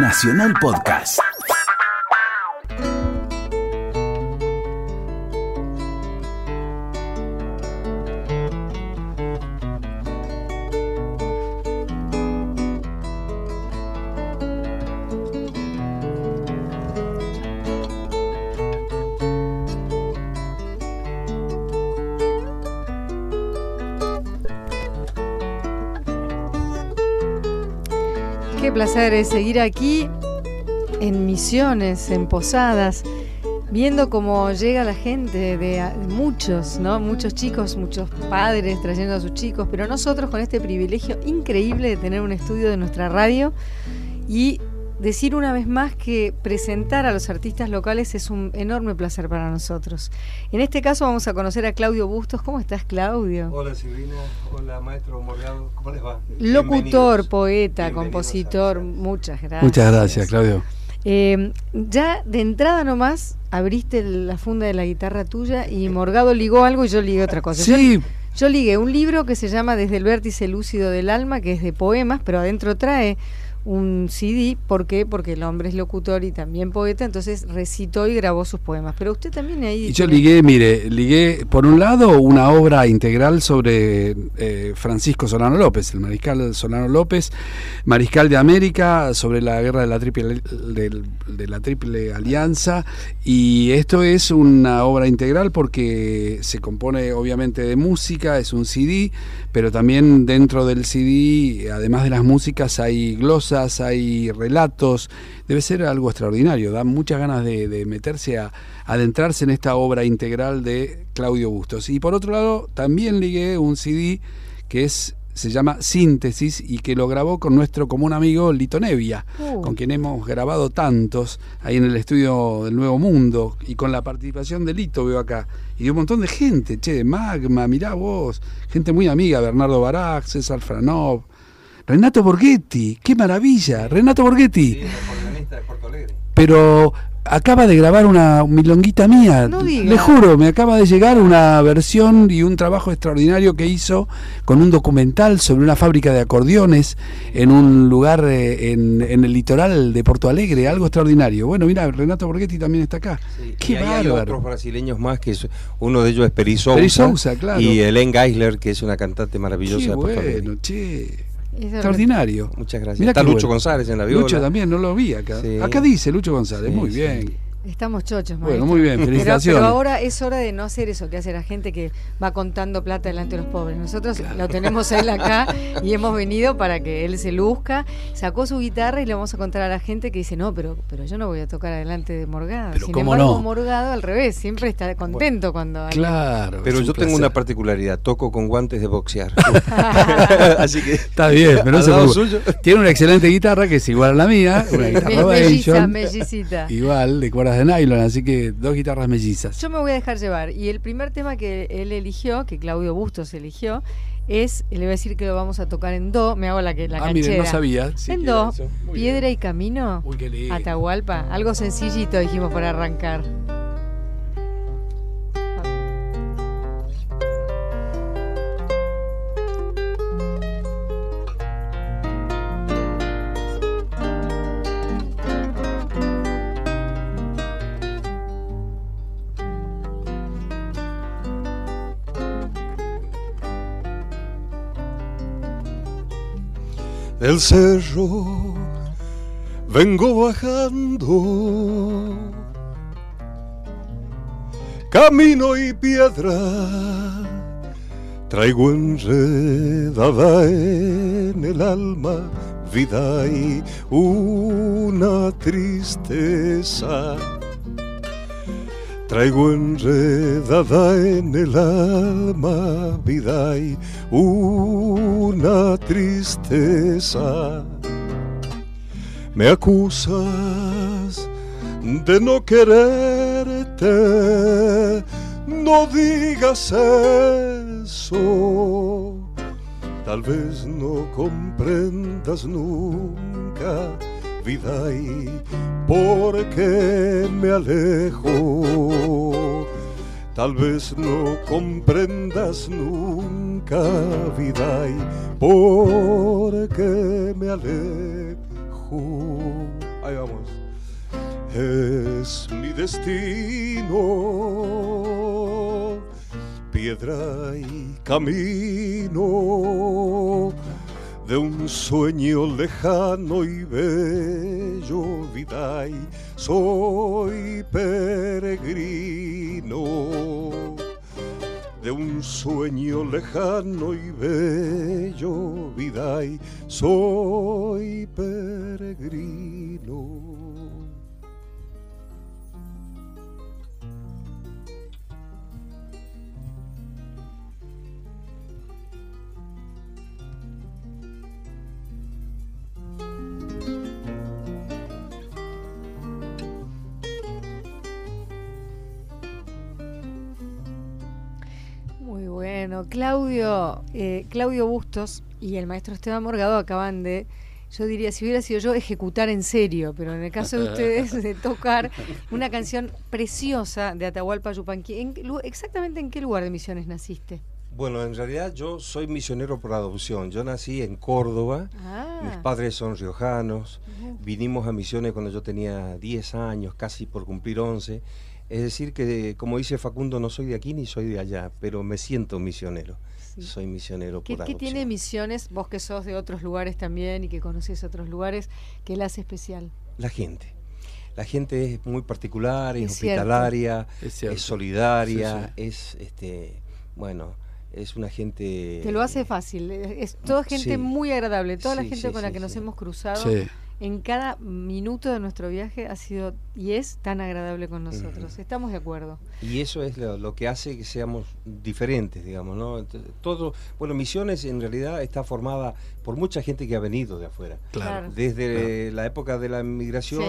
Nacional Podcast. Qué placer es seguir aquí en Misiones, en Posadas, viendo cómo llega la gente de muchos, ¿no? Muchos chicos, muchos padres trayendo a sus chicos, pero nosotros con este privilegio increíble de tener un estudio de nuestra radio y decir una vez más que presentar a los artistas locales es un enorme placer para nosotros. En este caso vamos a conocer a Claudio Bustos. ¿Cómo estás, Claudio? Hola, Silvina. Hola, maestro Morgado. ¿Cómo les va? Locutor, poeta, compositor. Muchas gracias. Muchas gracias, Claudio. Ya de entrada nomás abriste la funda de la guitarra tuya y Morgado ligó algo y yo ligué otra cosa. Sí. Yo ligué un libro que se llama Desde el vértice lúcido del alma, que es de poemas, pero adentro trae un CD. ¿Por qué? Porque el hombre es locutor y también poeta, entonces recitó y grabó sus poemas. Pero usted también ahí... Y yo ligué, mire, por un lado una obra integral sobre Francisco Solano López, el mariscal Solano López, mariscal de América, sobre la guerra de la Triple Alianza, y esto es una obra integral porque se compone obviamente de música, es un CD, pero también dentro del CD, además de las músicas, hay glosas, hay relatos. Debe ser algo extraordinario, da muchas ganas de meterse a adentrarse en esta obra integral de Claudio Bustos. Y por otro lado, también ligué un CD que se llama Síntesis y que lo grabó con nuestro común amigo Lito Nebbia, con quien hemos grabado tantos ahí en el estudio del Nuevo Mundo, y con la participación de Lito veo acá, y de un montón de gente, de Magma, mirá vos, gente muy amiga, Bernardo Barak, César Franov, Renato Borghetti, qué maravilla, Renato Borghetti. Sí, organista de Porto Alegre. Pero acaba de grabar una milonguita mía, no diga. Le juro, me acaba de llegar una versión y un trabajo extraordinario que hizo con un documental sobre una fábrica de acordeones en un lugar en el litoral de Porto Alegre, algo extraordinario. Bueno, mira, Renato Borghetti también está acá. Sí, qué bárbaro. Hay otros brasileños más, que uno de ellos es Peri Sousa, claro. Y Helen Geisler, que es una cantante maravillosa de Porto Alegre. Bueno, extraordinario. Muchas gracias. Mirá, está Lucho González en la viola. Lucho también, no lo vi acá. Sí. Acá dice Lucho González, sí, muy bien. Sí. Estamos chochos, maestro. Bueno, muy bien, felicitaciones. Pero ahora es hora de no hacer eso que hace la gente que va contando plata delante de los pobres. Nosotros lo tenemos a él acá y hemos venido para que él se luzca. Sacó su guitarra y le vamos a contar a la gente que dice, no, pero yo no voy a tocar adelante de Morgado. Pero sin embargo, no. Morgado al revés, siempre está contento cuando... Claro. Pero yo tengo una particularidad, toco con guantes de boxear. Así que... Está bien, pero no se preocupe. Tiene una excelente guitarra que es igual a la mía. Una guitarra mellicita. Igual, de de nylon, así que dos guitarras mellizas. Yo me voy a dejar llevar, y el primer tema que él eligió, que Claudio Bustos eligió, es, le voy a decir que lo vamos a tocar en do, me hago la canchera. Miren, no sabía. Sí, en do, Piedra bien. Y Camino, Atahualpa, algo sencillito dijimos para arrancar. Del cerro vengo bajando, camino y piedra traigo enredada en el alma, vida y una tristeza. Traigo enredada en el alma, vida y una tristeza. Me acusas de no quererte, no digas eso. Tal vez no comprendas nunca, vida, y porque me alejo. Tal vez no comprendas nunca, vida, y porque me alejo. Ahí vamos. Es mi destino, piedra y camino de un sueño lejano y bello, Vidai, soy peregrino de un sueño lejano y bello, Vidai, soy peregrino. Bueno, Claudio Bustos y el maestro Esteban Morgado acaban de, yo diría, si hubiera sido yo, ejecutar en serio, pero en el caso de ustedes, de tocar una canción preciosa de Atahualpa Yupanqui. ¿Exactamente en qué lugar de Misiones naciste? Bueno, en realidad yo soy misionero por adopción. Yo nací en Córdoba, mis padres son riojanos, vinimos a Misiones cuando yo tenía 10 años, casi por cumplir 11. Es decir que, como dice Facundo, no soy de aquí ni soy de allá, pero me siento misionero. Sí. Soy misionero por adopción. ¿Qué tiene Misiones, vos que sos de otros lugares también y que conocés otros lugares, que la hace especial? La gente. La gente es muy particular, es hospitalaria, es solidaria, sí, sí. Es una gente... Te lo hace fácil, es toda gente muy agradable, toda la gente con la que nos hemos cruzado... Sí. En cada minuto de nuestro viaje ha sido y es tan agradable con nosotros. Estamos de acuerdo. Y eso es lo que hace que seamos diferentes, digamos, ¿no? Entonces, Misiones en realidad está formada por mucha gente que ha venido de afuera. Claro. Desde la época de la inmigración,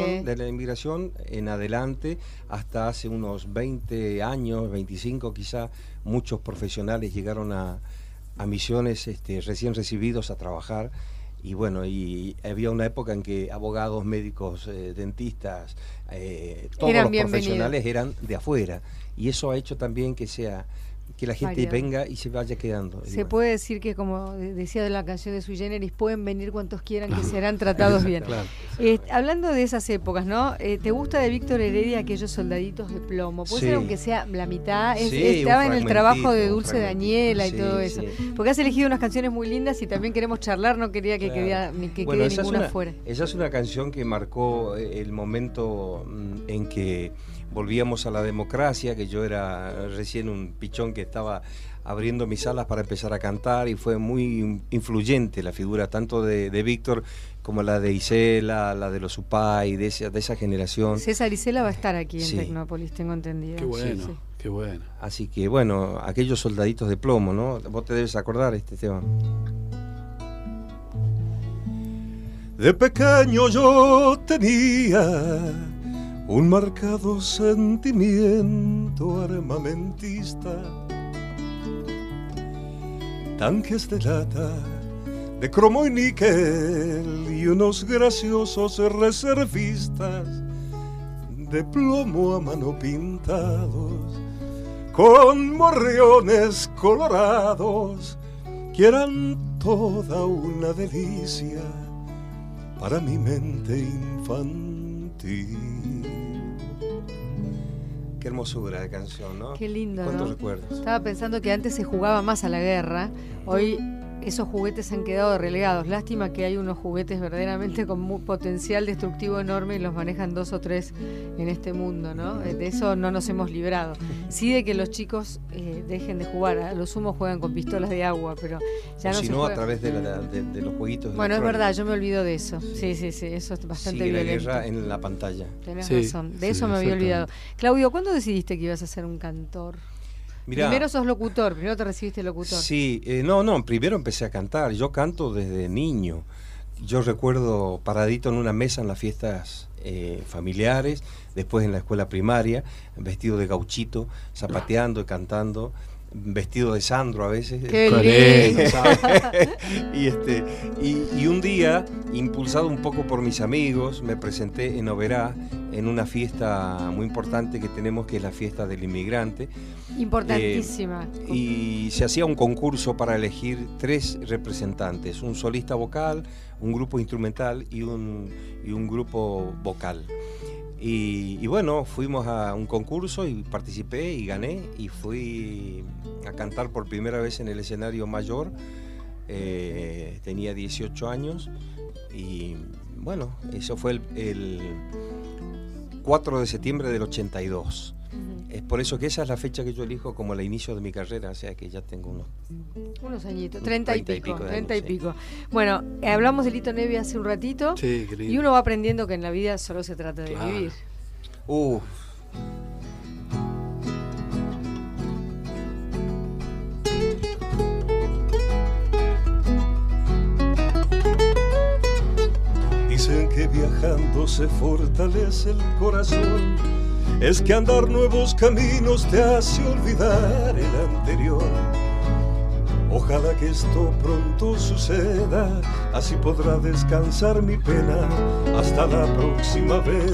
en adelante, hasta hace unos 20 años, 25 quizá, muchos profesionales llegaron a Misiones recién recibidos a trabajar. Y bueno, y había una época en que abogados, médicos, dentistas, todos los profesionales eran de afuera. Y eso ha hecho también que la gente venga y se vaya quedando. Se puede decir que, como decía de la canción de Sui Generis, pueden venir cuantos quieran, que serán tratados bien. Claro, hablando de esas épocas, ¿no? ¿Te gusta de Víctor Heredia aquellos soldaditos de plomo? Puede ser aunque sea la mitad. Estaba en el trabajo de Dulce Daniela y todo eso. Sí. Porque has elegido unas canciones muy lindas y también queremos charlar, no quería que, quede ninguna fuera. Esa es una canción que marcó el momento en que volvíamos a la democracia, que yo era recién un pichón que estaba abriendo mis alas para empezar a cantar, y fue muy influyente la figura tanto de Víctor como la de Isella, la de los Upay, de esa generación. César Isella va a estar aquí en Tecnópolis, tengo entendido. Qué bueno, qué bueno. Así que bueno, aquellos soldaditos de plomo, ¿no? Vos te debes acordar, Esteban. De pequeño yo tenía un marcado sentimiento armamentista, tanques de lata, de cromo y níquel, y unos graciosos reservistas de plomo a mano pintados, con morriones colorados, que eran toda una delicia para mi mente infantil. Qué hermosura de canción, ¿no? Qué lindo, ¿no? ¿Cuántos recuerdos? Estaba pensando que antes se jugaba más a la guerra. Hoy esos juguetes han quedado relegados. Lástima que hay unos juguetes verdaderamente con un potencial destructivo enorme y los manejan 2 o 3 en este mundo, ¿no? De eso no nos hemos librado. Sí, de que los chicos dejen de jugar. A lo sumo juegan con pistolas de agua, pero ya no se juega. A través de los jueguitos. Bueno, es verdad, yo me olvido de eso. Sí, eso es bastante violento. La guerra en la pantalla. Tenés razón, de eso me había olvidado. Claudio, ¿cuándo decidiste que ibas a ser un cantor? Mirá, primero sos locutor, primero te recibiste locutor. Sí, primero empecé a cantar. Yo canto desde niño. Yo recuerdo paradito en una mesa en las fiestas familiares, después en la escuela primaria, vestido de gauchito, zapateando y cantando, vestido de Sandro a veces. ¡Qué lindo! ¿Sabes? Y un día, impulsado un poco por mis amigos, me presenté en Oberá, en una fiesta muy importante que tenemos, que es la fiesta del inmigrante. Importantísima. Y se hacía un concurso para elegir 3 representantes, un solista vocal, un grupo instrumental y un grupo vocal. Y bueno, fuimos a un concurso y participé y gané y fui a cantar por primera vez en el escenario mayor. Tenía 18 años y bueno, eso fue el 4 de septiembre del 82. Es por eso que esa es la fecha que yo elijo como el inicio de mi carrera, o sea que ya tengo unos añitos, 30 y pico. Bueno, hablamos de Lito Nebbia hace un ratito, sí, y uno va aprendiendo que en la vida solo se trata de vivir. Dicen que viajando se fortalece el corazón. Es que andar nuevos caminos te hace olvidar el anterior. Ojalá que esto pronto suceda, así podrá descansar mi pena hasta la próxima vez.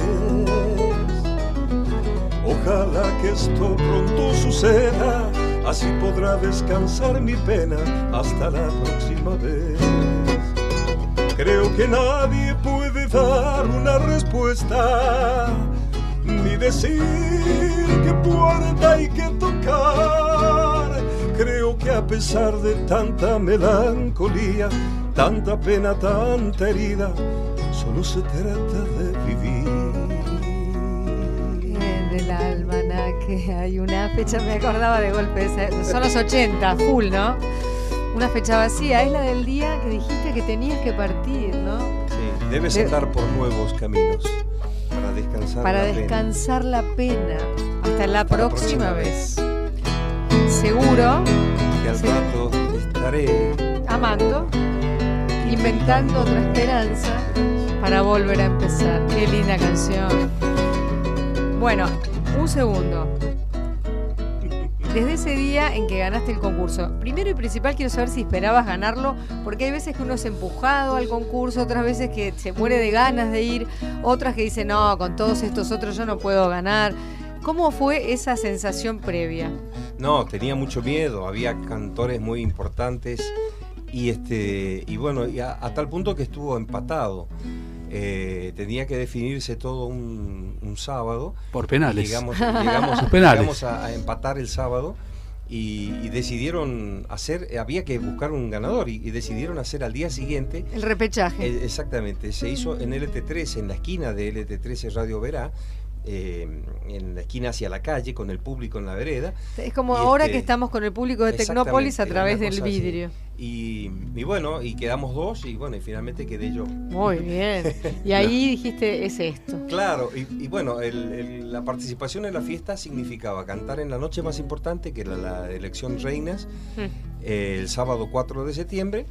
Ojalá que esto pronto suceda, así podrá descansar mi pena hasta la próxima vez. Creo que nadie puede dar una respuesta, ni decir qué puerta hay que tocar. Creo que a pesar de tanta melancolía, tanta pena, tanta herida, solo se trata de vivir. En el almanaque hay una fecha, me acordaba de golpes, son los 80, full, ¿no? Una fecha vacía, es la del día que dijiste que tenías que partir, ¿no? Sí, debes andar por nuevos caminos. Para descansar la pena. Hasta la próxima vez. Seguro que al rato estaré amando, inventando otra esperanza para volver a empezar. Qué linda canción. Bueno, un segundo. Desde ese día en que ganaste el concurso, primero y principal quiero saber si esperabas ganarlo, porque hay veces que uno es empujado al concurso, otras veces que se muere de ganas de ir, otras que dicen, no, con todos estos otros yo no puedo ganar. ¿Cómo fue esa sensación previa? No, tenía mucho miedo, había cantores muy importantes y bueno, y a tal punto que estuvo empatado. Tenía que definirse todo un sábado. Por penales. Llegamos a empatar el sábado y decidieron hacer, había que buscar un ganador y decidieron hacer al día siguiente. El repechaje. Exactamente, se hizo en LT13, en la esquina de LT13 Radio Verá. En la esquina hacia la calle, con el público en la vereda. Es como ahora que estamos con el público de Tecnópolis a través del vidrio. Y bueno, y quedamos 2 y bueno, y finalmente quedé yo. Muy bien. Y ahí dijiste, es esto. Claro, y bueno, la participación en la fiesta significaba cantar en la noche más importante, que era la elección Reinas, el sábado 4 de septiembre.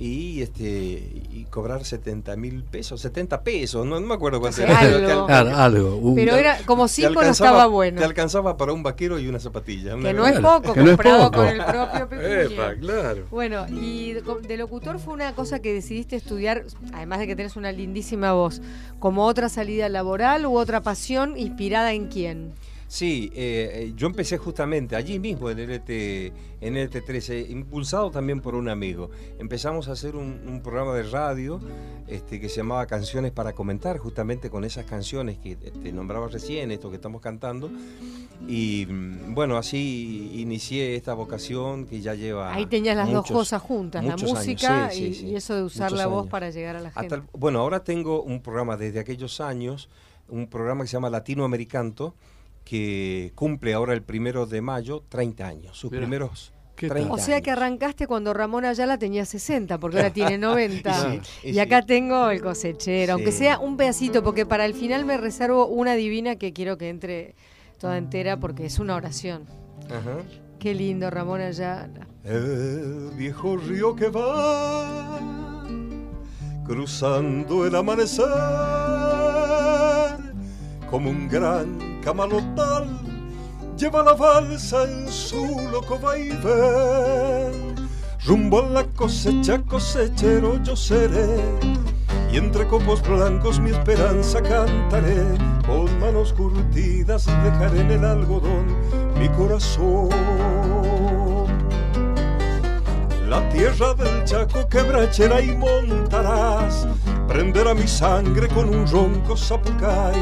Y cobrar 70 pesos, 70 pesos, no me acuerdo cuánto era. Algo. Pero era como 5, no estaba bueno. Te alcanzaba para un vaquero y una zapatilla. Que no es poco, comprado con el propio pequeño. Claro. Bueno, y de locutor fue una cosa que decidiste estudiar, además de que tenés una lindísima voz, como otra salida laboral u otra pasión, ¿inspirada en quién? Sí, yo empecé justamente allí mismo en LT13, impulsado también por un amigo. Empezamos a hacer un programa de radio que se llamaba Canciones para Comentar, justamente con esas canciones que te nombraba recién, esto que estamos cantando. Y bueno, así inicié esta vocación que ya lleva. Ahí tenías las dos cosas juntas, la música y eso de usar la voz para llegar a la gente. Bueno, ahora tengo un programa desde aquellos años, un programa que se llama Latinoamericanto, que cumple ahora el 1 de mayo 30 años, sus primeros 30 años. O sea que arrancaste cuando Ramón Ayala tenía 60, porque ahora tiene 90. Y acá tengo el cosechero, aunque sea un pedacito, porque para el final me reservo una divina que quiero que entre toda entera, porque es una oración. Ajá. Qué lindo, Ramón Ayala. El viejo río que va cruzando el amanecer como un gran camalotal, lleva la balsa en su loco vaivén, rumbo a la cosecha, cosechero yo seré, y entre copos blancos mi esperanza cantaré, con manos curtidas dejaré en el algodón mi corazón. La tierra del Chaco, quebrachera y Montaraz, prenderá mi sangre con un ronco sapucay,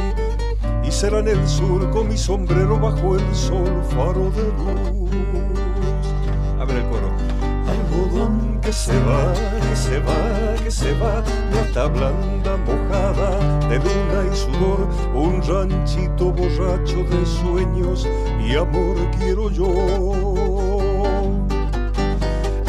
y será en el surco mi sombrero bajo el sol faro de luz. A ver el coro. Algodón que se va, que se va, que se va, mata blanda mojada de luna y sudor, un ranchito borracho de sueños y amor quiero yo.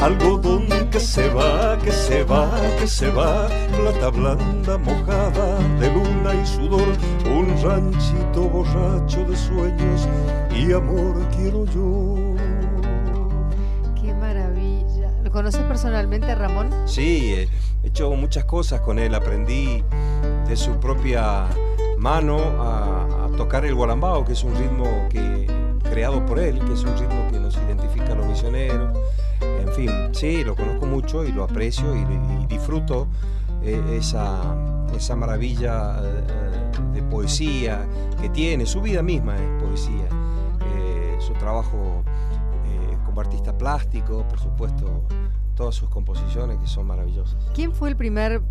Algodón que se va, que se va, que se va, plata blanda mojada de luna y sudor, un ranchito borracho de sueños y amor quiero yo. ¡Qué maravilla! ¿Lo conoces personalmente, Ramón? Sí, he hecho muchas cosas con él, aprendí de su propia mano a tocar el gualambao, que es un ritmo que, creado por él, que es un ritmo que nos identifica a los misioneros. En fin, sí, lo conozco mucho y lo aprecio y disfruto esa maravilla de poesía que tiene. Su vida misma es poesía. Su trabajo como artista plástico, por supuesto, todas sus composiciones que son maravillosas. ¿Quién fue el primer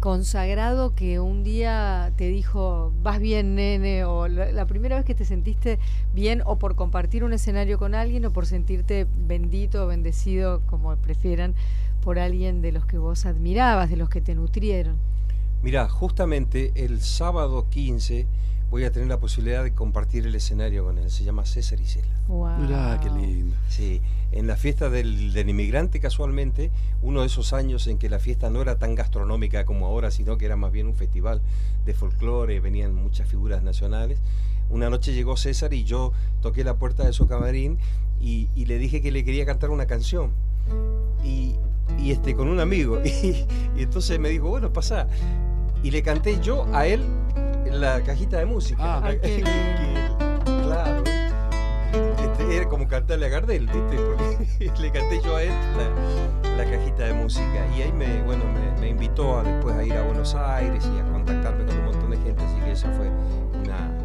consagrado que un día te dijo, vas bien, nene? O la primera vez que te sentiste bien, o por compartir un escenario con alguien, o por sentirte bendito o bendecido, como prefieran, por alguien de los que vos admirabas, de los que te nutrieron. Mirá, justamente el sábado 15 voy a tener la posibilidad de compartir el escenario con él. Se llama César Isella. Wow. Mirá, qué lindo. Sí, en la fiesta del inmigrante, casualmente, uno de esos años en que la fiesta no era tan gastronómica como ahora, sino que era más bien un festival de folclore, venían muchas figuras nacionales. Una noche llegó César y yo toqué la puerta de su camarín y le dije que le quería cantar una canción. Y con un amigo. Y entonces me dijo, bueno, pasá. Y le canté yo a él la cajita de música. Ah, ay, qué lindo. Claro, era como cantarle a Gardel, ¿viste? Porque le canté yo a él la cajita de música. Y ahí me invitó después a ir a Buenos Aires y a contactarme con un montón de gente. Así que esa fue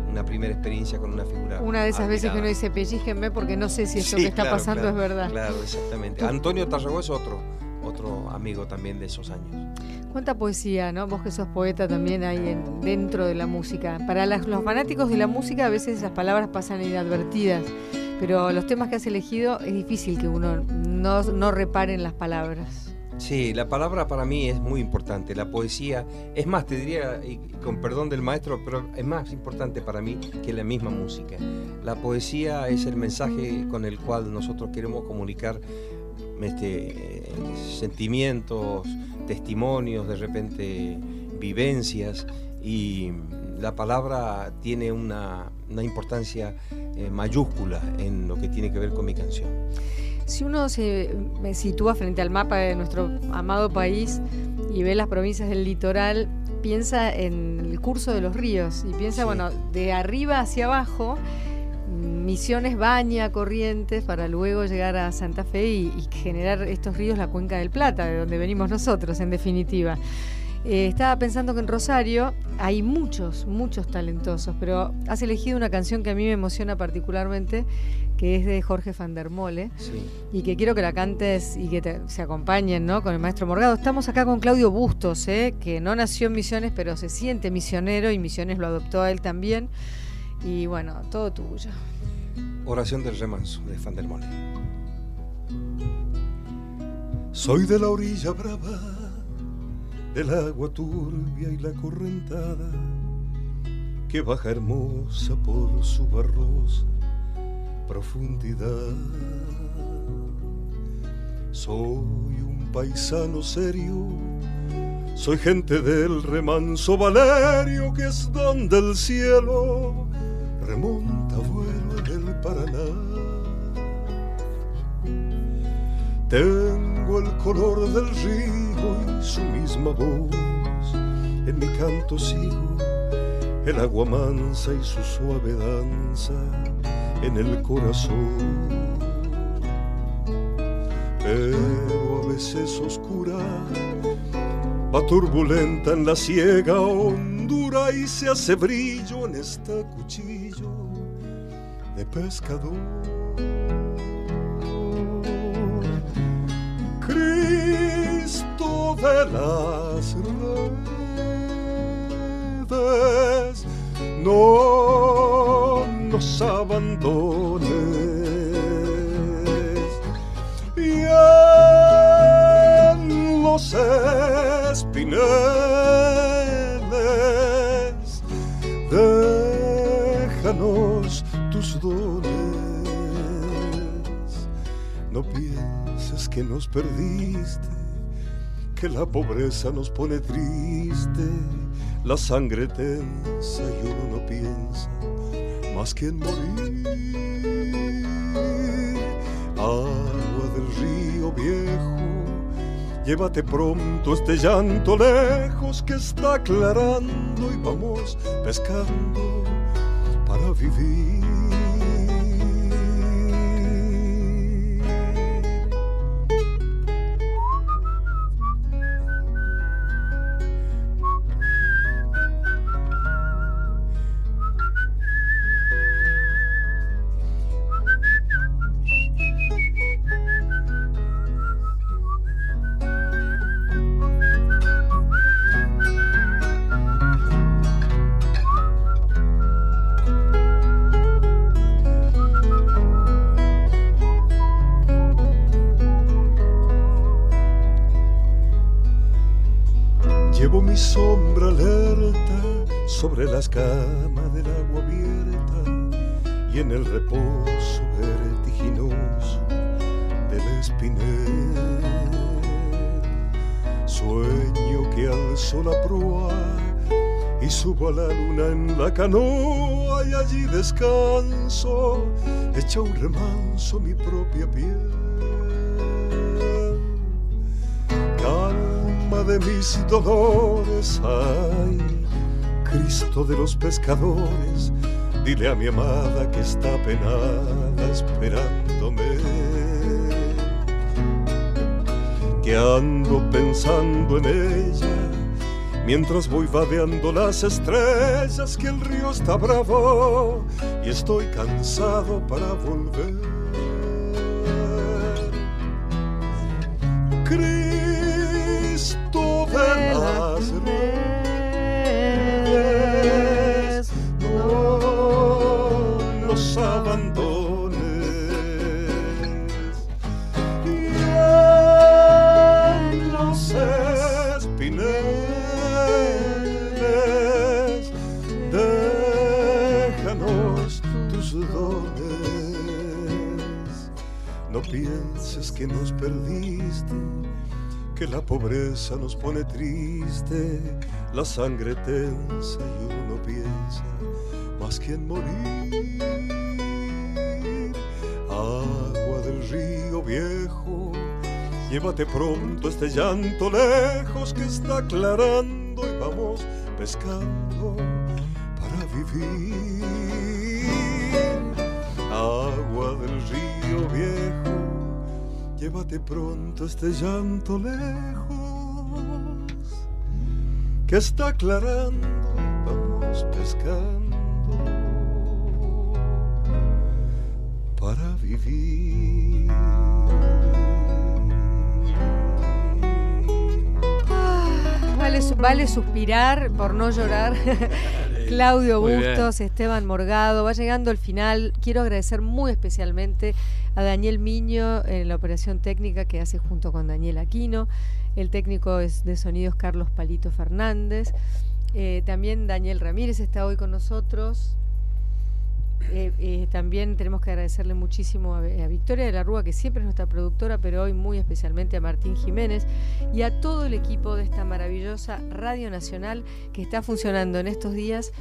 una primera experiencia con una figura. Una de esas admirada. Veces que uno dice, pellíjenme porque no sé si esto sí, que está pasando es verdad. Claro, exactamente. Antonio Tarragó es otro amigo también de esos años. Cuánta poesía, ¿no? Vos que sos poeta también hay dentro de la música. Para los fanáticos de la música a veces las palabras pasan inadvertidas, pero los temas que has elegido es difícil que uno no repare en las palabras. Sí, la palabra para mí es muy importante, la poesía, es más, te diría, y con perdón del maestro, pero es más importante para mí que la misma música. La poesía es el mensaje con el cual nosotros queremos comunicar sentimientos, testimonios, de repente vivencias, y la palabra tiene una importancia mayúscula en lo que tiene que ver con mi canción. Si uno se sitúa frente al mapa de nuestro amado país y ve las provincias del litoral, piensa en el curso de los ríos y piensa, sí, bueno, de arriba hacia abajo, Misiones baña Corrientes para luego llegar a Santa Fe y generar estos ríos la Cuenca del Plata, de donde venimos nosotros, en definitiva. Estaba pensando que en Rosario hay muchos talentosos, pero has elegido una canción que a mí me emociona particularmente, que es de Jorge Fandermole, sí, y que quiero que la cantes y que se acompañen, ¿no?, con el maestro Morgado. Estamos acá con Claudio Bustos, que no nació en Misiones, pero se siente misionero y Misiones lo adoptó a él también. Y bueno, todo tuyo. Oración del remanso, de Fandermole. Soy de la orilla brava, del agua turbia y la correntada, que baja hermosa por su barrosa profundidad. Soy un paisano serio, soy gente del remanso Valerio, que es donde el cielo remonta vuelo en el Paraná. Tengo el color del río y su misma voz, en mi canto sigo el agua mansa y su suave danza en el corazón. Pero a veces oscura va turbulenta en la ciega hondura y se hace brillo en este cuchillo de pescador. Cristo de las redes, no nos abandones. Y en los espineles, déjanos tus dones. No pienses que nos perdiste, que la pobreza nos pone triste, la sangre tensa y uno no piensa más que en morir. Agua del río viejo, llévate pronto este llanto lejos que está aclarando y vamos pescando para vivir. Sobre la escama del agua abierta y en el reposo vertiginoso del espinel, sueño que alzó la proa y subo a la luna en la canoa y allí descanso, echa un remanso mi propia piel. Calma de mis dolores, ay Cristo de los pescadores, dile a mi amada que está penada esperándome, que ando pensando en ella mientras voy vadeando las estrellas, que el río está bravo y estoy cansado para volver. Cristo de las redes, abandones, y en los espineles déjanos tus dones. No pienses que nos perdiste, que la pobreza nos pone triste, la sangre tensa y uno piensa más que en morir. Agua del río viejo, llévate pronto este llanto lejos que está aclarando y vamos pescando para vivir. Agua del río viejo, llévate pronto este llanto lejos que está aclarando y vamos pescando para vivir. Vale suspirar por no llorar. Claudio Bustos, Esteban Morgado, va llegando el final. Quiero agradecer muy especialmente a Daniel Miño en la operación técnica que hace junto con Daniel Aquino. El técnico es de sonidos Carlos Palito Fernández. También Daniel Ramírez está hoy con nosotros. También tenemos que agradecerle muchísimo a Victoria de la Rúa, que siempre es nuestra productora, pero hoy muy especialmente a Martín Jiménez y a todo el equipo de esta maravillosa Radio Nacional que está funcionando en estos días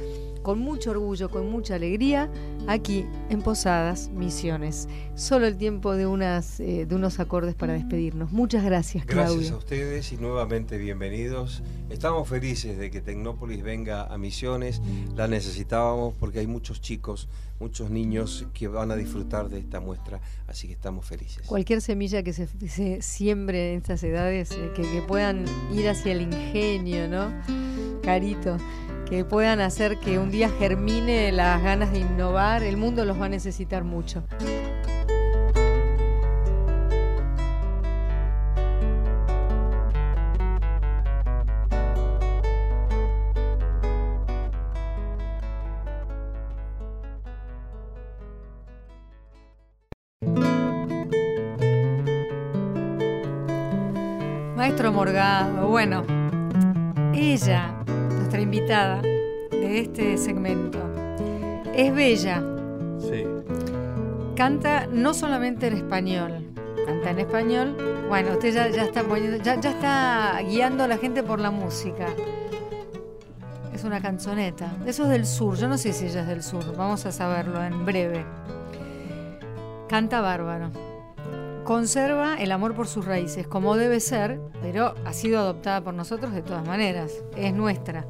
con mucho orgullo, con mucha alegría, aquí en Posadas Misiones. Solo el tiempo de unos acordes para despedirnos. Muchas gracias, Claudio. Gracias a ustedes y nuevamente bienvenidos. Estamos felices de que Tecnópolis venga a Misiones. La necesitábamos porque hay muchos chicos muchos niños que van a disfrutar de esta muestra, así que estamos felices. Cualquier semilla que se siembre en estas edades, que puedan ir hacia el ingenio, ¿no? Carito, que puedan hacer que un día germine las ganas de innovar, el mundo los va a necesitar mucho. Maestro Morgado, bueno, ella, nuestra invitada de este segmento, es bella. Sí. Canta no solamente en español, canta en español. Bueno, usted ya está poniendo, ya está guiando a la gente por la música. Es una canzoneta. Eso es del sur, yo no sé si ella es del sur, vamos a saberlo en breve. Canta bárbaro. Conserva el amor por sus raíces, como debe ser, pero ha sido adoptada por nosotros de todas maneras. Es nuestra.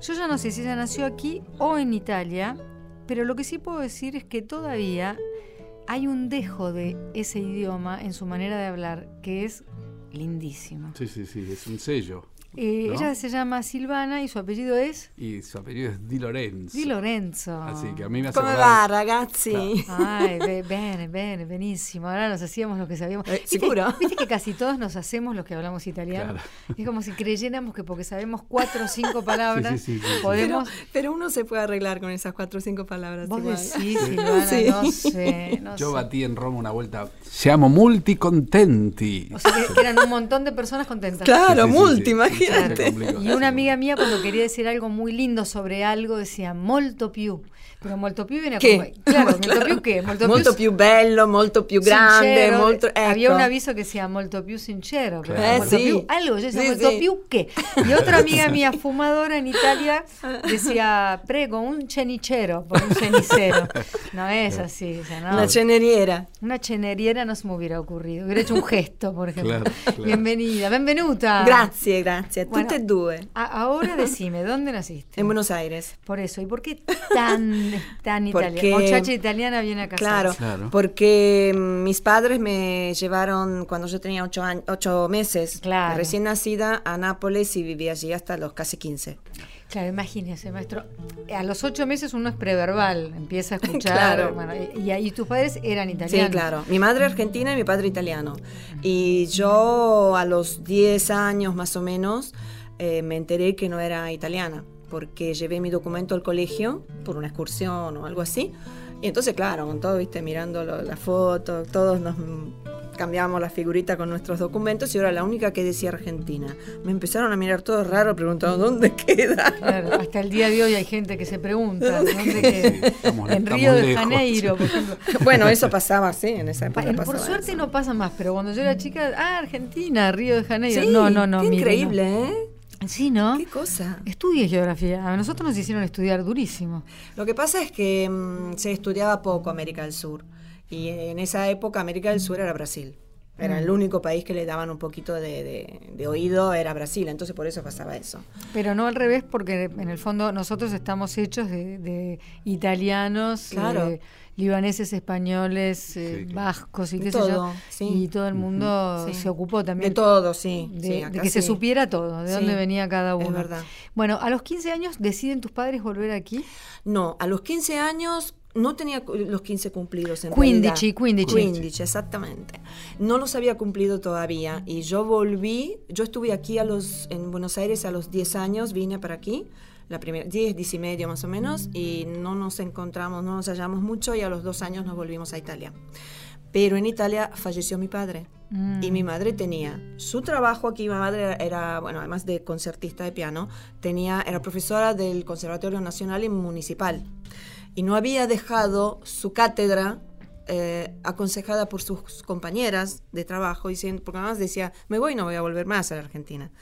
Yo ya no sé si ella nació aquí o en Italia, pero lo que sí puedo decir es que todavía hay un dejo de ese idioma en su manera de hablar, que es lindísimo. Sí, sí, sí, es un sello. ¿No? Ella se llama Silvana y su apellido es... Y su apellido es Di Lorenzo. Di Lorenzo. Así que a mí me hace... Come va, ragazzi. Claro. Ay, bene, benísimo. Ahora nos hacíamos lo que sabíamos. ¿Seguro? Viste que casi todos nos hacemos los que hablamos italiano. Claro. Es como si creyéramos que porque sabemos 4 o 5 palabras sí, podemos... Pero uno se puede arreglar con esas 4 o 5 palabras. ¿Vos igual decís, Silvana? Sí. No sé. No Yo sé. Batí en Roma una vuelta. Siamo multi contenti. O sea, que eran un montón de personas contentas. Claro, multi, imagínate. Y una amiga mía, cuando quería decir algo muy lindo sobre algo, decía molto più. Pero molto più viene ¿qué? Como... Claro, claro, molto più qué. Molto più bello, molto più grande. Molto... Ecco. Había un aviso que decía molto più sincero. Pero molto sí. più algo, yo decía sí, molto sí. più qué. Y otra amiga mía, fumadora en Italia, decía prego, un cenicero, por un cenicero. No es así. O sea, no. Una ceneriera. Una ceneriera no se me hubiera ocurrido. Hubiera hecho un gesto, por ejemplo. Claro, claro. Bienvenida, benvenuta. Grazie, grazie. Bueno, tú te due. Ahora decime, ¿dónde naciste? En Buenos Aires. Por eso, ¿y por qué tan italiana? Muchacha italiana viene a casarse. Claro, porque mis padres me llevaron cuando yo tenía 8 meses, claro, recién nacida, a Nápoles y viví allí hasta los casi 15. Claro, imagínese, maestro, a los 8 meses uno es preverbal, empieza a escuchar. Claro. Bueno, y tus padres eran italianos. Sí, claro. Mi madre argentina y mi padre italiano. Y yo a los 10 años más o menos me enteré que no era italiana, porque llevé mi documento al colegio por una excursión o algo así. Y entonces, claro, con todo, viste, mirando la foto, todos nos... cambiábamos la figurita con nuestros documentos y era la única que decía Argentina. Me empezaron a mirar todo raro, preguntando ¿dónde queda? Claro, hasta el día de hoy hay gente que se pregunta ¿dónde queda? En Río de Janeiro, por ejemplo. Bueno, eso pasaba, sí, en esa época. Por suerte eso no pasa más, pero cuando yo era chica, Argentina, Río de Janeiro. Sí, no. Qué mire, increíble, no. ¿Eh? Sí, ¿no? ¿Qué cosa? Estudié geografía. A nosotros nos hicieron estudiar durísimo. Lo que pasa es que se estudiaba poco América del Sur. Y en esa época América del Sur era Brasil. Era el único país que le daban un poquito de oído, era Brasil. Entonces por eso pasaba eso. Pero no al revés, porque en el fondo nosotros estamos hechos de italianos, claro, libaneses, españoles, sí, claro, vascos y qué todo, sé yo. Sí. Y todo el mundo sí se ocupó también. De todo, sí. De que sí se supiera todo, de sí dónde venía cada uno. Es verdad. Bueno, ¿a los 15 años deciden tus padres volver aquí? No, a los 15 años... No tenía los 15 cumplidos en 15, exactamente. No los había cumplido todavía. Y yo volví, yo estuve aquí en Buenos Aires a los 10 años, vine para aquí, la primera, 10, 10 y medio más o menos, y no nos encontramos, no nos hallamos mucho, y a los 2 años nos volvimos a Italia. Pero en Italia falleció mi padre. Y mi madre tenía su trabajo aquí. Mi madre era, bueno, además de concertista de piano, era profesora del Conservatorio Nacional y Municipal. Y no había dejado su cátedra aconsejada por sus compañeras de trabajo, porque además decía, me voy y no voy a volver más a la Argentina.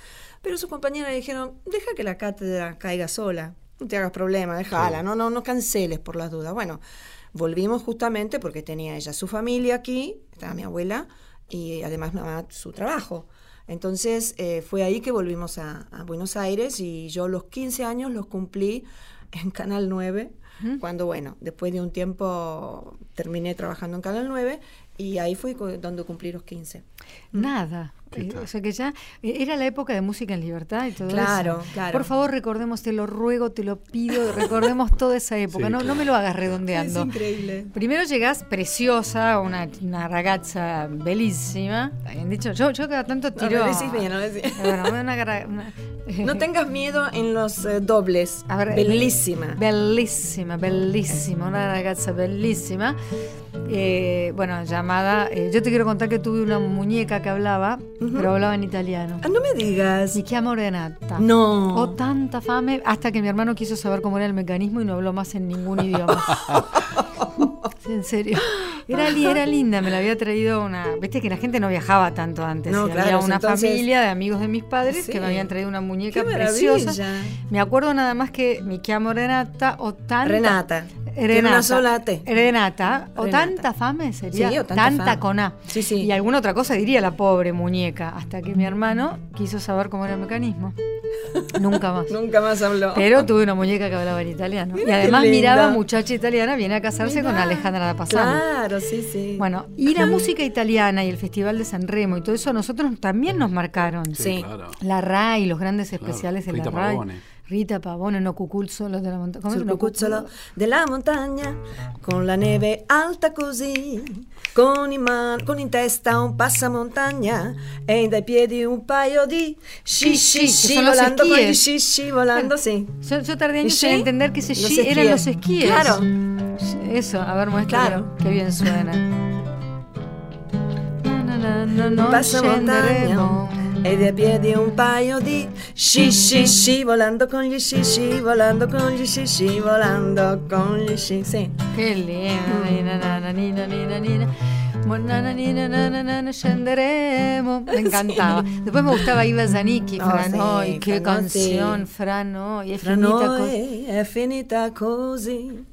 Pero sus compañeras le dijeron, deja que la cátedra caiga sola, no te hagas problema, déjala, sí, no canceles por las dudas. Bueno, volvimos justamente porque tenía ella su familia aquí, estaba mi abuela, y además mi mamá su trabajo. Entonces fue ahí que volvimos a Buenos Aires, y yo los 15 años los cumplí en Canal 9, cuando, bueno, después de un tiempo terminé trabajando en Canal 9 y ahí fui donde cumplí los 15. Nada. O sea que ya era la época de Música en Libertad y todo eso. Claro. Por favor, recordemos, te lo ruego, te lo pido, recordemos toda esa época. Sí, no, no me lo hagas redondeando. Es increíble. Primero llegás preciosa, una ragazza bellísima. Habían dicho, yo cada tanto tiro. No, decís bien, no decís. Bueno, no tengas miedo en los dobles. A ver, bellísima. Bellísima, bellísima, una ragazza bellísima. Bueno, llamada. Yo te quiero contar que tuve una muñeca que hablaba. Pero hablaba en italiano. Ah, no me digas. Mi chiamo Renata. No. O tanta fame, hasta que mi hermano quiso saber cómo era el mecanismo y no habló más en ningún idioma. En serio. Era linda, me la había traído una... Viste que la gente no viajaba tanto antes. No, claro, había una familia de amigos de mis padres que me habían traído una muñeca preciosa. Me acuerdo nada más que mi chiamo Renata o tanta... Renata. Una sola T. Renata. O tanta fame sería. Sí, o tanta fame. Con A. Sí, sí. Y alguna otra cosa diría la pobre muñeca. Hasta que mi hermano quiso saber cómo era el mecanismo. Nunca más. Nunca más habló. Pero tuve una muñeca que hablaba en italiano. Mira, y además miraba muchacha italiana, viene a casarse con Alejandra Dapasano. Claro, sí, sí. Bueno, y la música italiana y el Festival de San Remo y todo eso a nosotros también nos marcaron. Sí, sí. Claro. La RAI, los grandes especiales de la RAI. Rita Pavone, no cucuzzolo de la montaña. Sul cucuzzolo della montagna, con la neve alta così, con in testa un passamontagna e dai piedi un paio di sci scivolando. Sí. Yo tardé años en entender que ese sci eran los esquíes. Claro. Eso, a ver, muéstralo. Claro. Qué bien suena. No, passamontagna. E dei piedi un paio di sci volando con gli sci volando con gli sci volando con gli sci. Sì. Che linda, nina. Scenderemo. Me encantaba. Sí. Después me gustaba Iva Zanicchi, Franov. Sí, qué canción, Franov. E finita così.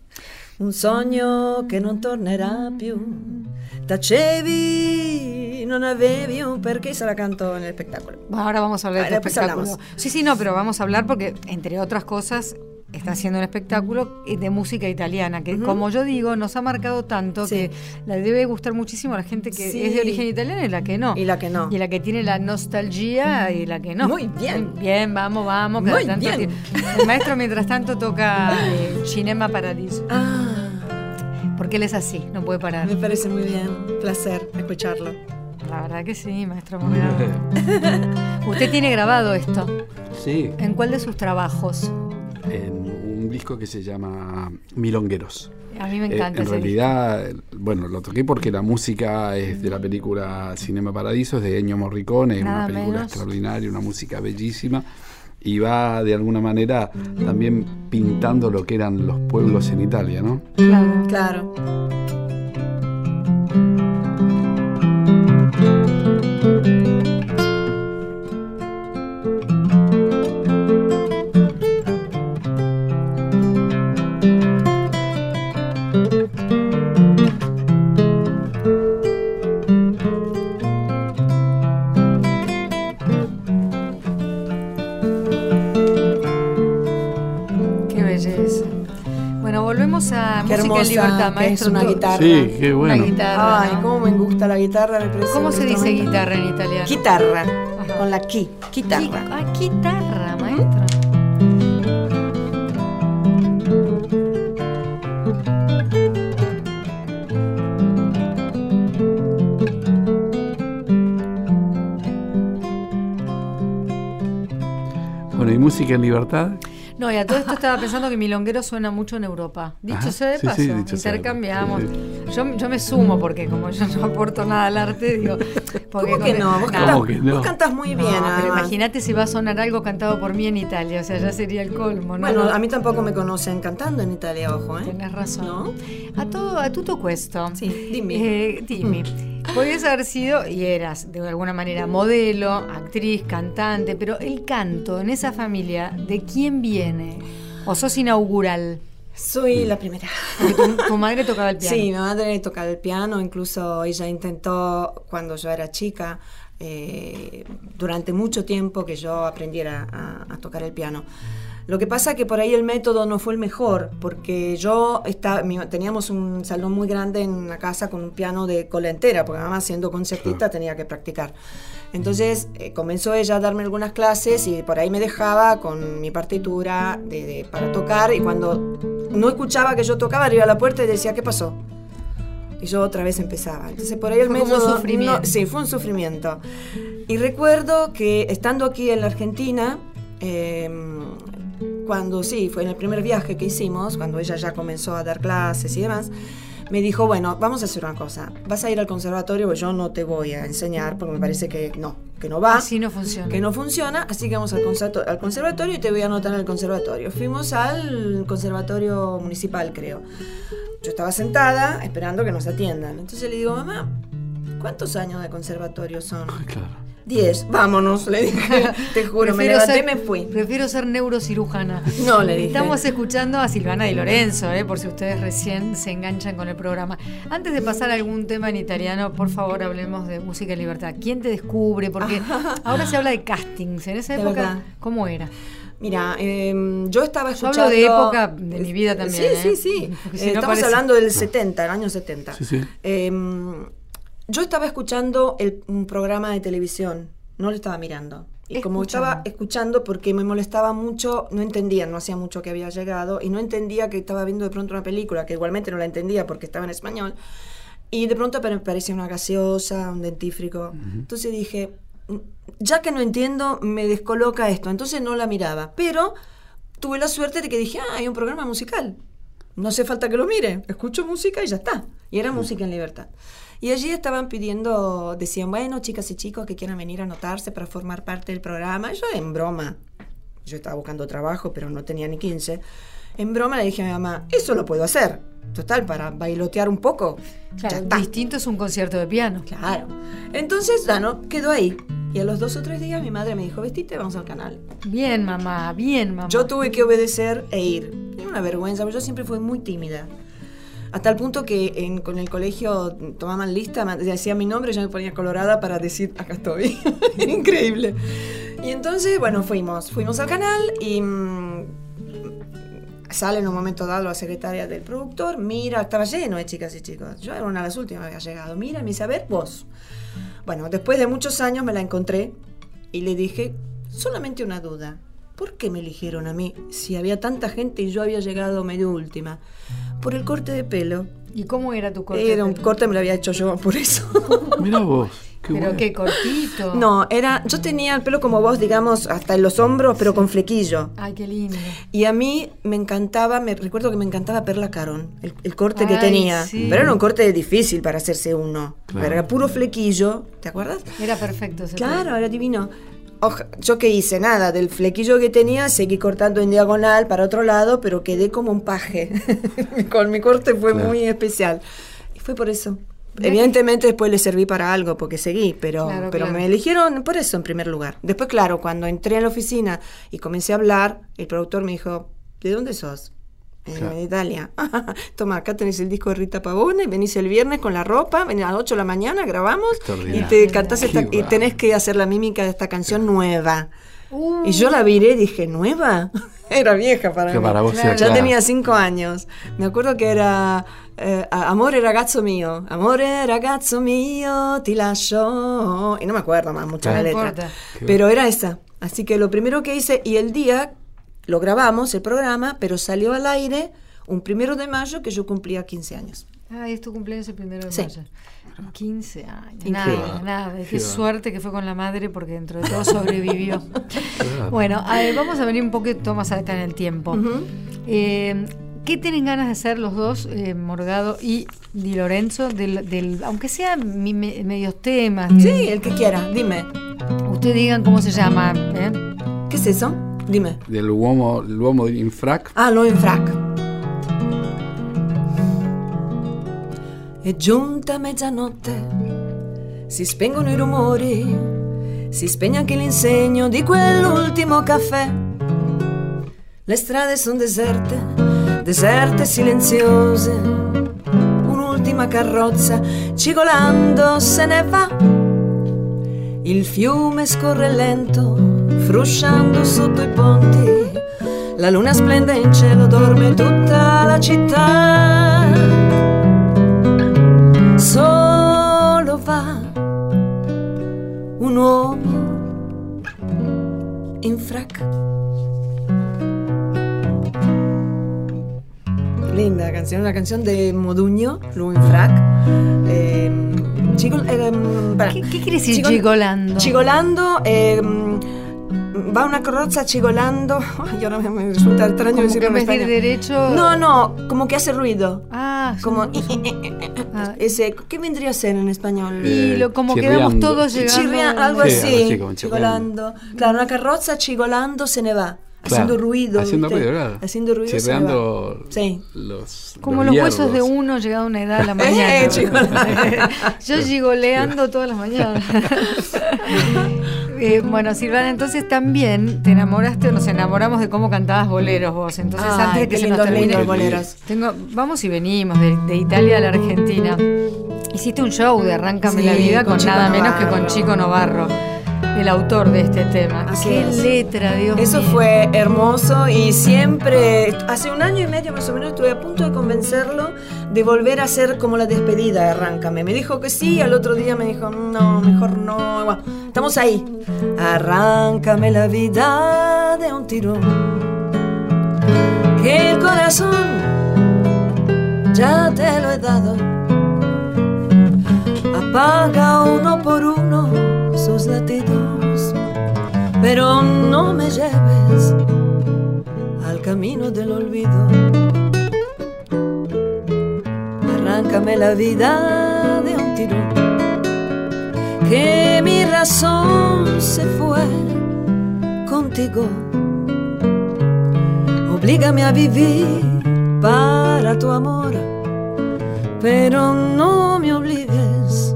Un sogno che non tornerà più. Tachevi, no avevi un perché, se la cantó en el espectáculo. Ahora vamos a hablar del espectáculo. Hablamos. Sí, no, pero vamos a hablar porque, entre otras cosas, está haciendo un espectáculo de música italiana, que como yo digo, nos ha marcado tanto que la debe gustar muchísimo a la gente que es de origen italiano y la que no. Y la que no. Y la que tiene la nostalgia y la que no. Muy bien. Bien, vamos. Muy bien. El maestro, mientras tanto, toca Cinema Paradiso. Ah. Porque él es así, no puede parar. Me parece muy bien, placer escucharlo. La verdad que sí, maestro Morgado. Usted tiene grabado esto. Sí. ¿En cuál de sus trabajos? En un disco que se llama Milongueros. A mí me encanta. En realidad, bueno, lo toqué porque la música es de la película Cinema Paradiso, es de Ennio Morricone, una película extraordinaria, una música bellísima. Y va de alguna manera también pintando lo que eran los pueblos en Italia, ¿no? Claro, claro. Música en Libertad, maestro. Es una guitarra. Sí, qué bueno. Una guitarra. Ay, cómo me gusta la guitarra. ¿Cómo se dice guitarra en italiano? Guitarra. Ajá. Con la ki. Guitarra. Ah, guitarra, maestro. Bueno, ¿y música en libertad? No, y a todo esto estaba pensando que milonguero suena mucho en Europa. Dicho sea de paso, intercambiamos. Sí. Yo me sumo porque como yo no aporto nada al arte, digo... ¿Cómo que no? Vos cantás muy bien. Pero imagínate si va a sonar algo cantado por mí en Italia, o sea, ya sería el colmo, ¿no? Bueno, a mí tampoco me conocen cantando en Italia, ojo, ¿eh? Tenés razón. ¿No? A tutto questo. Sí, dimmi. Podías haber sido, y eras de alguna manera modelo, actriz, cantante, pero el canto en esa familia, ¿de quién viene? ¿O sos inaugural? Soy la primera. ¿Tu madre tocaba el piano? Sí, mi madre tocaba el piano, incluso ella intentó cuando yo era chica, durante mucho tiempo que yo aprendiera a tocar el piano. Lo que pasa es que por ahí el método no fue el mejor, porque yo teníamos un salón muy grande en una casa con un piano de cola entera, porque además siendo concertista tenía que practicar. Entonces comenzó ella a darme algunas clases y por ahí me dejaba con mi partitura para tocar, y cuando no escuchaba que yo tocaba, arriba a la puerta y decía, ¿qué pasó? Y yo otra vez empezaba. Entonces por ahí el método... Fue un sufrimiento. No, sí, fue un sufrimiento. Y recuerdo que estando aquí en la Argentina, fue en el primer viaje que hicimos, cuando ella ya comenzó a dar clases y demás, me dijo, bueno, vamos a hacer una cosa, vas a ir al conservatorio, pues yo no te voy a enseñar, porque me parece que no va. Así no funciona. Que no funciona, así que vamos al conservatorio y te voy a anotar al conservatorio. Fuimos al conservatorio municipal, creo. Yo estaba sentada esperando que nos atiendan. Entonces le digo, mamá, ¿cuántos años de conservatorio son? Claro. 10, vámonos, le dije, te juro, me fui. Prefiero ser neurocirujana. No, le dije. Estamos escuchando a Silvana Di Lorenzo, por si ustedes recién se enganchan con el programa. Antes de pasar a algún tema en italiano, por favor, hablemos de música y libertad. ¿Quién te descubre? Porque ahora se habla de castings. En esa época, ¿cómo era? Mira, yo estaba escuchando... Yo hablo de época de mi vida también. Sí. Estamos hablando del 70, el año 70. Sí. Yo estaba escuchando un programa de televisión, no lo estaba mirando. Y como estaba escuchando, porque me molestaba mucho, no entendía, no hacía mucho que había llegado, y no entendía que estaba viendo de pronto una película, que igualmente no la entendía porque estaba en español, y de pronto aparecía una gaseosa, un dentífrico. Uh-huh. Entonces dije, ya que no entiendo, me descoloca esto. Entonces no la miraba, pero tuve la suerte de que dije, hay un programa musical. No hace falta que lo mire, escucho música y ya está. Y era música en libertad. Y allí estaban pidiendo, decían, bueno, chicas y chicos que quieran venir a anotarse para formar parte del programa. Yo en broma, yo estaba buscando trabajo, pero no tenía ni 15. En broma le dije a mi mamá, eso lo puedo hacer. Total, para bailotear un poco. Claro, distinto es un concierto de piano. Claro. Entonces, bueno, quedó ahí. Y a los 2 o 3 días mi madre me dijo, vestite, vamos al canal. Bien, mamá, bien, mamá. Yo tuve que obedecer e ir. Era una vergüenza, porque yo siempre fui muy tímida. Hasta el punto que con el colegio tomaban lista, decía mi nombre, yo me ponía colorada para decir, acá estoy. Increíble. Y entonces, bueno, fuimos al canal y sale en un momento dado la secretaria del productor, mira, estaba lleno de chicas y chicos. Yo era una de las últimas que había llegado. Mira, me dice, a ver, vos. Bueno, después de muchos años me la encontré y le dije, solamente una duda. ¿Por qué me eligieron a mí si había tanta gente y yo había llegado medio última? Por el corte de pelo. ¿Y cómo era tu corte? Era un corte, me lo había hecho yo, por eso. Mirá vos. Pero qué cortito. No, yo tenía el pelo como vos, digamos, hasta en los hombros, pero con flequillo. Ay, qué lindo. Y a mí me encantaba, recuerdo que me encantaba Perla Caron, el corte que tenía. Sí. Pero era un corte difícil para hacerse uno. Claro. Era puro flequillo, ¿te acuerdas? Era perfecto. Claro, era divino. Yo que hice nada, del flequillo que tenía seguí cortando en diagonal para otro lado, pero quedé como un paje. Con mi corte fue muy especial. Y fue por eso. Evidentemente después le serví para algo porque seguí, pero me eligieron por eso en primer lugar. Después, claro, cuando entré a la oficina y comencé a hablar, el productor me dijo, ¿de dónde sos? De Italia. Toma, acá tenés el disco de Rita Pavone, venís el viernes con la ropa, venís a las 8 de la mañana, grabamos y te cantás y tenés que hacer la mímica de esta canción nueva. Y yo la viré y dije, ¿nueva? Era vieja para mí. Para vos, claro. Ya tenía 5 años. Me acuerdo que era amore ragazzo mio, ti lascio. Y no me acuerdo más mucho la letra. Importa. Pero era esa. Así que lo primero que hice, y el día lo grabamos, el programa, pero salió al aire un 1 de mayo que yo cumplía 15 años. Ah, es tu cumpleaños el 1 de mayo. 15 años. Nada. Qué suerte que fue con la madre porque dentro de todo sobrevivió. Bueno, vamos a venir un poquito más adelante en el tiempo. Uh-huh. ¿Qué tienen ganas de hacer los dos, Morgado y Di Lorenzo? Aunque sea medios temas. Sí, el que quiera, dime. Ustedes digan cómo se llama. ¿Qué es eso? Dime. Del uomo in frac. Ah, lo in frac. È giunta mezzanotte, si spengono i rumori, si spegne anche l'insegno di quell'ultimo caffè. Le strade son deserte, deserte e silenziose. Un'ultima carrozza cigolando se ne va. Il fiume scorre lento, frusciando sotto i ponti. La luna splende in cielo, dorme tutta la città. Solo va un uomo in frac. Linda canción, una canción de Moduño, Lu in frac. ¿Qué quiere decir chigolando? Chigolando, va una carroza chigolando. Ay, ahora me resulta extraño decirlo en español. Derecho... No, no, como que hace ruido. Ah, como ese, ¿qué vendría a ser en español? Y lo, como quedamos todos llegando. Chirriando, algo así. Chigolando. Claro, una carroza chigolando se ne va. Claro, haciendo ruido. Haciendo ruido, ¿verdad? Haciendo ruido. Chirreando sí. Los como los huesos de uno llegado a una edad a la mañana. Yo gigoleando todas las mañanas. Bueno, Silvana, entonces también te enamoraste o nos enamoramos de cómo cantabas boleros vos. Entonces, ay, antes de que se nos termine los boleros. Vamos y venimos de Italia a la Argentina. Hiciste un show de Arráncame la vida con Chico nada menos que con Chico Novarro, el autor de este tema. Así qué es. Letra, Dios mío. Eso fue hermoso y siempre, hace un año y medio más o menos, estuve a punto de convencerlo de volver a hacer como la despedida de Arráncame. Me dijo que sí, al otro día me dijo, no, mejor no. Bueno, estamos ahí. Arráncame la vida de un tirón, que el corazón ya te lo he dado. Apaga uno por uno sus latidos, pero no me lleves al camino del olvido. Arráncame la vida de un tirón, que mi razón se fue contigo. Oblígame a vivir para tu amor, pero no me obligues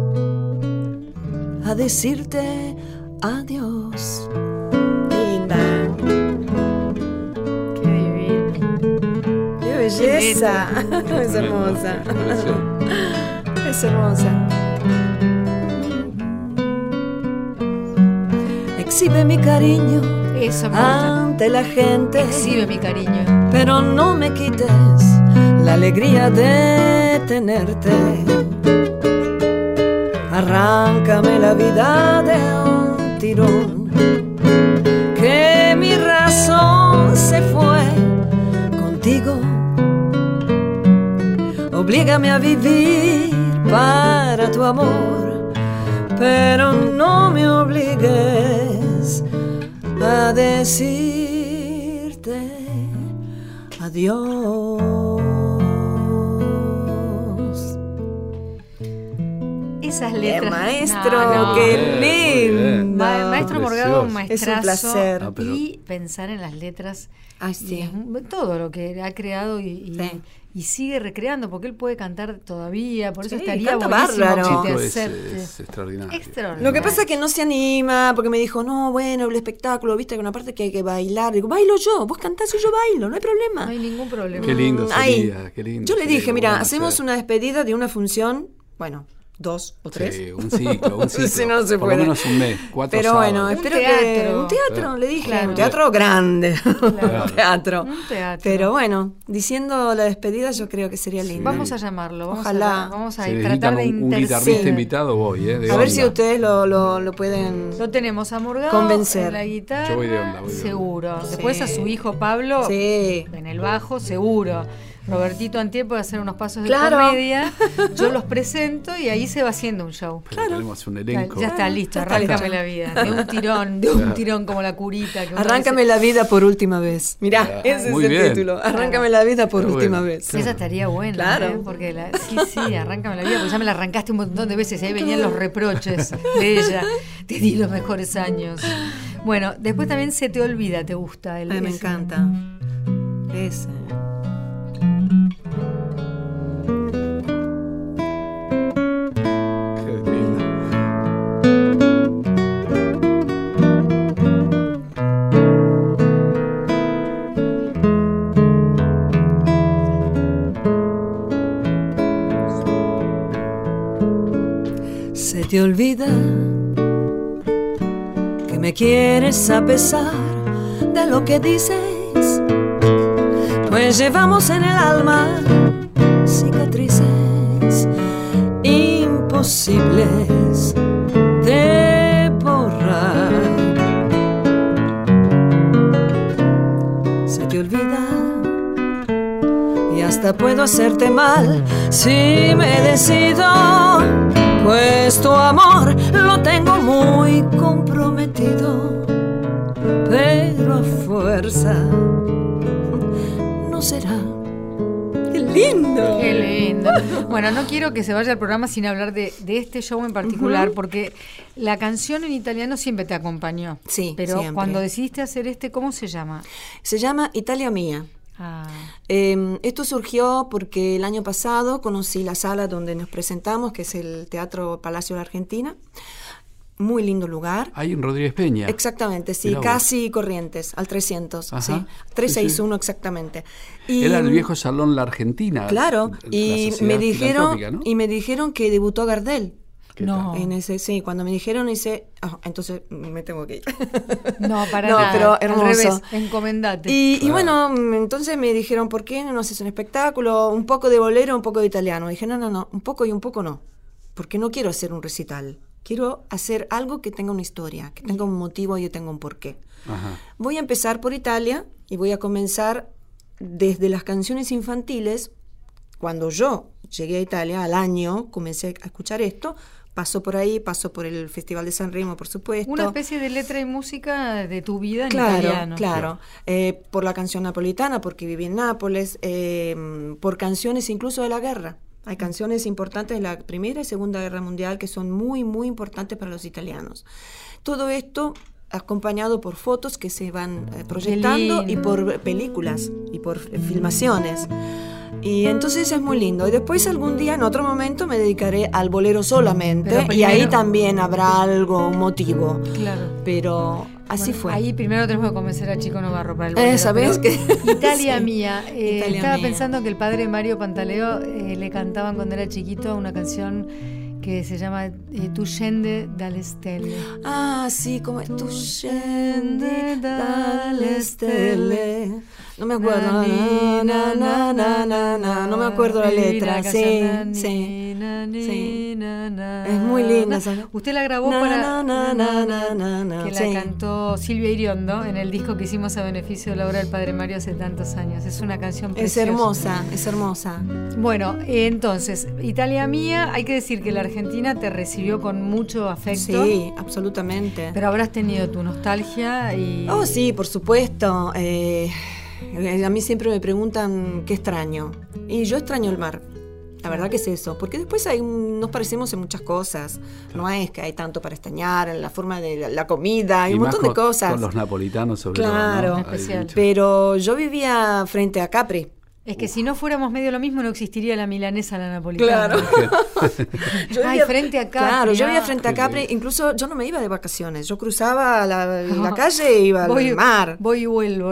a decirte adiós. Linda. Qué divina. Qué belleza. Es hermosa. Es hermosa. Exhibe mi cariño ante la gente. Exhibe mi cariño. Pero no me quites la alegría de tenerte. Arráncame la vida de un tirón, que mi razón se fue contigo. Oblígame a vivir para tu amor, pero no me obligues a decirte adiós. Esas letras. Maestro, no, qué lindo. Maestro Morgado, un maestrazo. Es un placer. Y pensar en las letras. Ay, sí. Todo lo que ha creado y sigue recreando, porque él puede cantar todavía, por eso sí, estaría buenísimo que te es extraordinario. Lo que pasa es que no se anima, porque me dijo, no, bueno, el espectáculo, viste que una parte que hay que bailar. Digo, bailo yo, vos cantás y yo bailo, no hay problema. No hay ningún problema. Qué lindo sería, qué lindo. Yo le dije, mira, hacemos una despedida de una función, bueno, 2 o 3. Sí, un ciclo. Si no se por puede. Lo menos un mes, 4 pero sábados. Bueno, espero que... Un teatro, claro. Le dije. Claro. Un teatro grande. Claro. Un teatro. Pero bueno, diciendo la despedida yo creo que sería lindo. Sí. Vamos a llamarlo. Ojalá. Vamos a tratar de interceder. Un guitarrista invitado voy, de a ver onda. Si ustedes lo pueden convencer. Lo tenemos a Morgado en la guitarra. Yo voy de onda. Seguro. Sí. Después a su hijo Pablo en el bajo, seguro. Robertito Antier puede hacer unos pasos de comedia, yo los presento y ahí se va haciendo un show. Pero tenemos un elenco. Ya está listo, arráncame la vida. De un tirón como la curita. Que arráncame la vida por última vez. Mirá, ese es el título. Arráncame la vida por última vez. Claro. Esa estaría buena, porque sí, arráncame la vida, porque ya me la arrancaste un montón de veces y ahí venían los reproches de ella. Te di los mejores años. Bueno, después también Se te olvida, ¿te gusta? Ay, me encanta. Esa. Se te olvida que me quieres a pesar de lo que dices. pues llevamos en el alma cicatrices imposibles de borrar. Se te olvida y hasta puedo hacerte mal si me decido, pues tu amor lo tengo muy comprometido, pero a fuerza no será. ¡Qué lindo! ¡Qué lindo! Bueno, no quiero que se vaya el programa sin hablar de este show en particular, uh-huh, porque la canción en italiano siempre te acompañó. Sí, pero siempre. Cuando decidiste hacer este, ¿cómo se llama? Se llama Italia Mía. Ah. Esto surgió porque el año pasado conocí la sala donde nos presentamos, que es el Teatro Palacio de la Argentina. Muy lindo lugar. Hay un Rodríguez Peña. Exactamente, sí, casi Corrientes, al 300, ajá, sí, 361 sí, sí, exactamente. Y era el viejo salón La Argentina. Claro, y me dijeron que debutó Gardel. No. En ese, sí, cuando me dijeron hice, oh, entonces me tengo que ir. No, para no, nada, pero hermoso. Al revés, encomendate. Y bueno, entonces me dijeron, ¿por qué no haces un espectáculo? Un poco de bolero, un poco de italiano. Dije, no, un poco y un poco no, porque no quiero hacer un recital. Quiero hacer algo que tenga una historia, que tenga un motivo y que tenga un porqué. Ajá. Voy a empezar por Italia y voy a comenzar desde las canciones infantiles. Cuando yo llegué a Italia, al año, comencé a escuchar esto. Pasó por ahí, pasó por el Festival de San Remo, por supuesto. Una especie de letra y música de tu vida en italiano. Claro, por la canción napolitana, porque viví en Nápoles, por canciones incluso de la guerra. Hay canciones importantes de la Primera y Segunda Guerra Mundial que son muy, muy importantes para los italianos. Todo esto acompañado por fotos que se van proyectando y por películas y por filmaciones. Y entonces es muy lindo. Y después algún día, en otro momento, me dedicaré al bolero solamente. Primero, y ahí también habrá algo, un motivo. Claro. Pero así bueno, fue. Ahí primero tenemos que convencer a Chico Novarro para el bolero. ¿Sabes qué? Italia sí, mía. Italia estaba mía, pensando que el padre Mario Pantaleo le cantaban cuando era chiquito una canción que se llama Tu scende dalle stelle. Ah, sí, como es Tu scende dalle stelle. No me acuerdo. No me acuerdo la letra. Sí, sí, sí. Es muy linda. Usted la grabó para... Que la cantó Silvia Iriondo en el disco que hicimos a beneficio de la obra del Padre Mario hace tantos años. Es una canción preciosa. Es hermosa, es hermosa. Bueno, entonces, Italia Mía, hay que decir que la Argentina te recibió con mucho afecto. Sí, absolutamente. Pero habrás tenido tu nostalgia y... Oh, sí, por supuesto. A mí siempre me preguntan qué extraño. Y yo extraño el mar. La verdad que es eso. Porque después nos parecemos en muchas cosas. No es que hay tanto para extrañar, en la forma de la comida, hay un montón de cosas. Con los napolitanos sobre todo. Claro, especial. Pero yo vivía frente a Capri. Es que si no fuéramos medio lo mismo, no existiría la milanesa, la napolitana. Claro. Ay, frente a Capri. Claro, yo vivía frente a Capri. Incluso yo no me iba de vacaciones. Yo cruzaba la calle e iba al mar. Voy y vuelvo.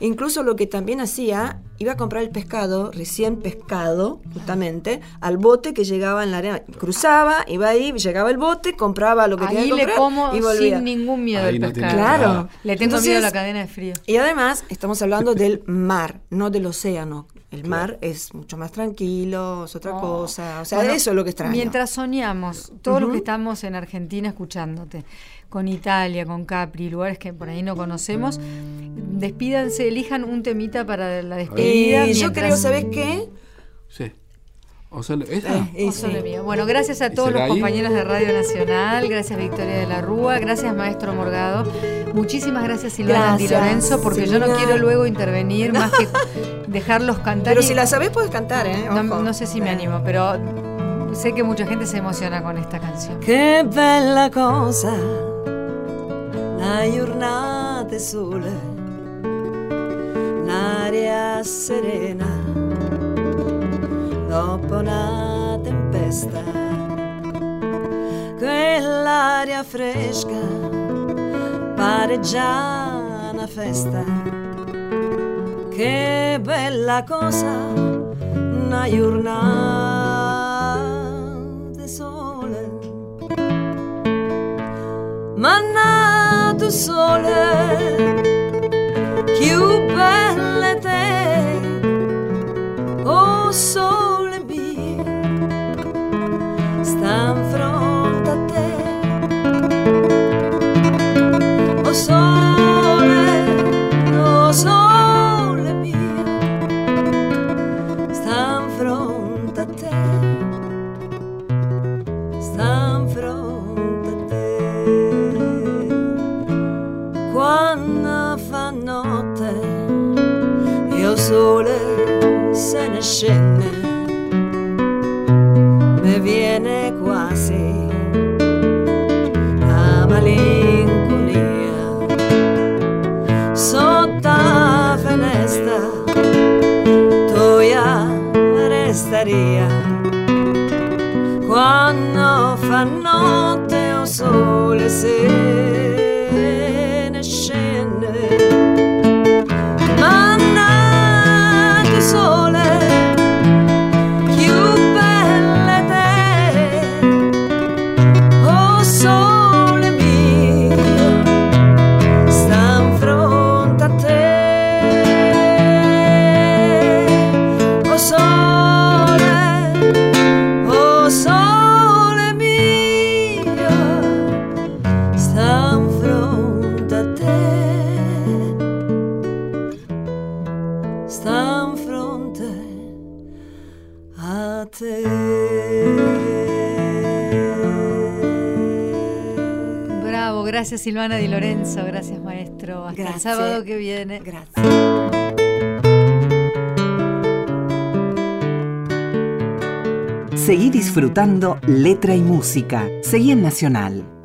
Incluso lo que también hacía, iba a comprar el pescado, recién pescado, justamente, al bote que llegaba en la arena. Cruzaba, iba ahí, llegaba el bote, compraba lo que tenía que comprar. Ahí le como y volvía sin ningún miedo al pescado. Claro. Le tengo miedo a la cadena de frío. Y además, estamos hablando del mar, no del océano. El mar es mucho más tranquilo, es otra cosa. O sea, bueno, eso es lo que extraño. Mientras soñamos, todos los que estamos en Argentina escuchándote, con Italia, con Capri, lugares que por ahí no conocemos, despídanse, elijan un temita para la despedida. Yo creo, ¿sabes qué? Sí. Bueno, gracias a todos los compañeros de Radio Nacional, gracias Victoria de la Rúa, gracias Maestro Morgado, muchísimas gracias Silvana Di Lorenzo, porque yo no quiero luego intervenir más que dejarlos cantar. Pero si la sabés puedes cantar, ¿eh? Ojo. No sé si me animo, pero sé que mucha gente se emociona con esta canción. Qué bella cosa la giornata sole, l'aria serena dopo una tempesta, quell'aria fresca pare già una festa. Che bella cosa una giornata di sole, mannato sole, più belle te Sole se ne scende, mi viene quasi la malinconia. Sotto la finestra tu ja restaria, quando fa notte o sole se ne scende. Gracias Silvana Di Lorenzo, gracias maestro. Hasta el sábado que viene. Gracias. Seguí disfrutando Letra y Música. Seguí en Nacional.